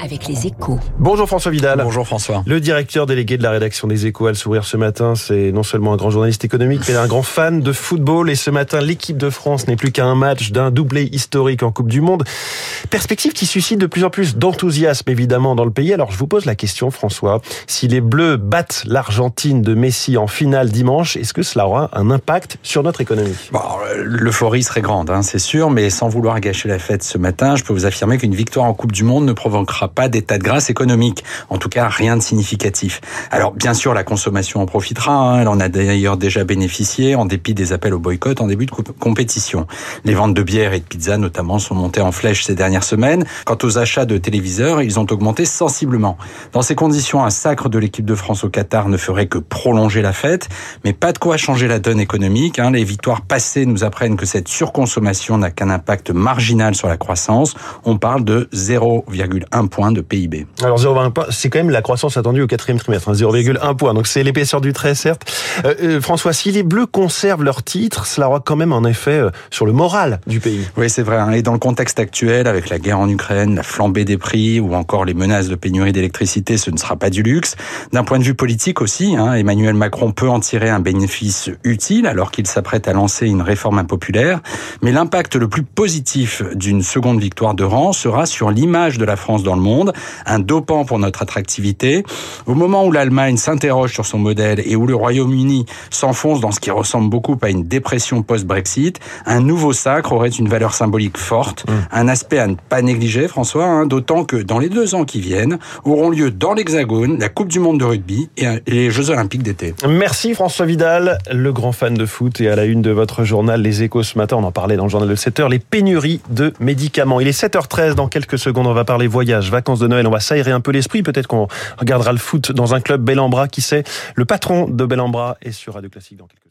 Avec les Échos. Bonjour François Vidal. Bonjour François. Le directeur délégué de la rédaction des Échos à le sourire ce matin, c'est non seulement un grand journaliste économique, mais un grand fan de football. Et ce matin, l'équipe de France n'est plus qu'à un match d'un doublé historique en Coupe du Monde. Perspective qui suscite de plus en plus d'enthousiasme, évidemment, dans le pays. Alors je vous pose la question, François. Si les Bleus battent l'Argentine de Messi en finale dimanche, est-ce que cela aura un impact sur notre économie ? Bon, l'euphorie serait grande, c'est sûr, mais sans vouloir gâcher la fête ce matin, je peux vous affirmer qu'une victoire en Coupe du Monde ne provoquera pas d'état de grâce économique. En tout cas, rien de significatif. Alors, bien sûr, la consommation en profitera. Elle en a d'ailleurs déjà bénéficié, en dépit des appels au boycott en début de compétition. Les ventes de bière et de pizza, notamment, sont montées en flèche ces dernières semaines. Quant aux achats de téléviseurs, ils ont augmenté sensiblement. Dans ces conditions, un sacre de l'équipe de France au Qatar ne ferait que prolonger la fête, mais pas de quoi changer la donne économique. Les victoires passées nous apprennent que cette surconsommation n'a qu'un impact marginal sur la croissance. On parle de 0,1 point de PIB. Alors 0,1 point, c'est quand même la croissance attendue au quatrième trimestre, 0,1 point. Donc c'est l'épaisseur du trait, certes. François, si les Bleus conservent leur titre, cela aura quand même un effet sur le moral du pays. Oui, c'est vrai. Et dans le contexte actuel, avec la guerre en Ukraine, la flambée des prix ou encore les menaces de pénurie d'électricité, ce ne sera pas du luxe. D'un point de vue politique aussi, Emmanuel Macron peut en tirer un bénéfice utile alors qu'il s'apprête à lancer une réforme impopulaire. Mais l'impact le plus positif d'une seconde victoire de rang sera sur l'image de la France dans le monde, un dopant pour notre attractivité. Au moment où l'Allemagne s'interroge sur son modèle et où le Royaume-Uni s'enfonce dans ce qui ressemble beaucoup à une dépression post-Brexit, un nouveau sacre aurait une valeur symbolique forte, un aspect à ne pas négliger, François, d'autant que dans les 2 ans qui viennent, auront lieu dans l'Hexagone la Coupe du Monde de rugby et les Jeux Olympiques d'été. Merci François Vidal, le grand fan de foot et à la une de votre journal Les Échos ce matin, on en parlait dans le journal de 7h, les pénuries de médicaments. Il est 7h13, dans quelques secondes on va parler voyage, vacances de Noël, on va s'aérer un peu l'esprit, peut-être qu'on regardera le foot dans un club Belambra, qui sait, le patron de Belambra est sur Radio Classique dans quelques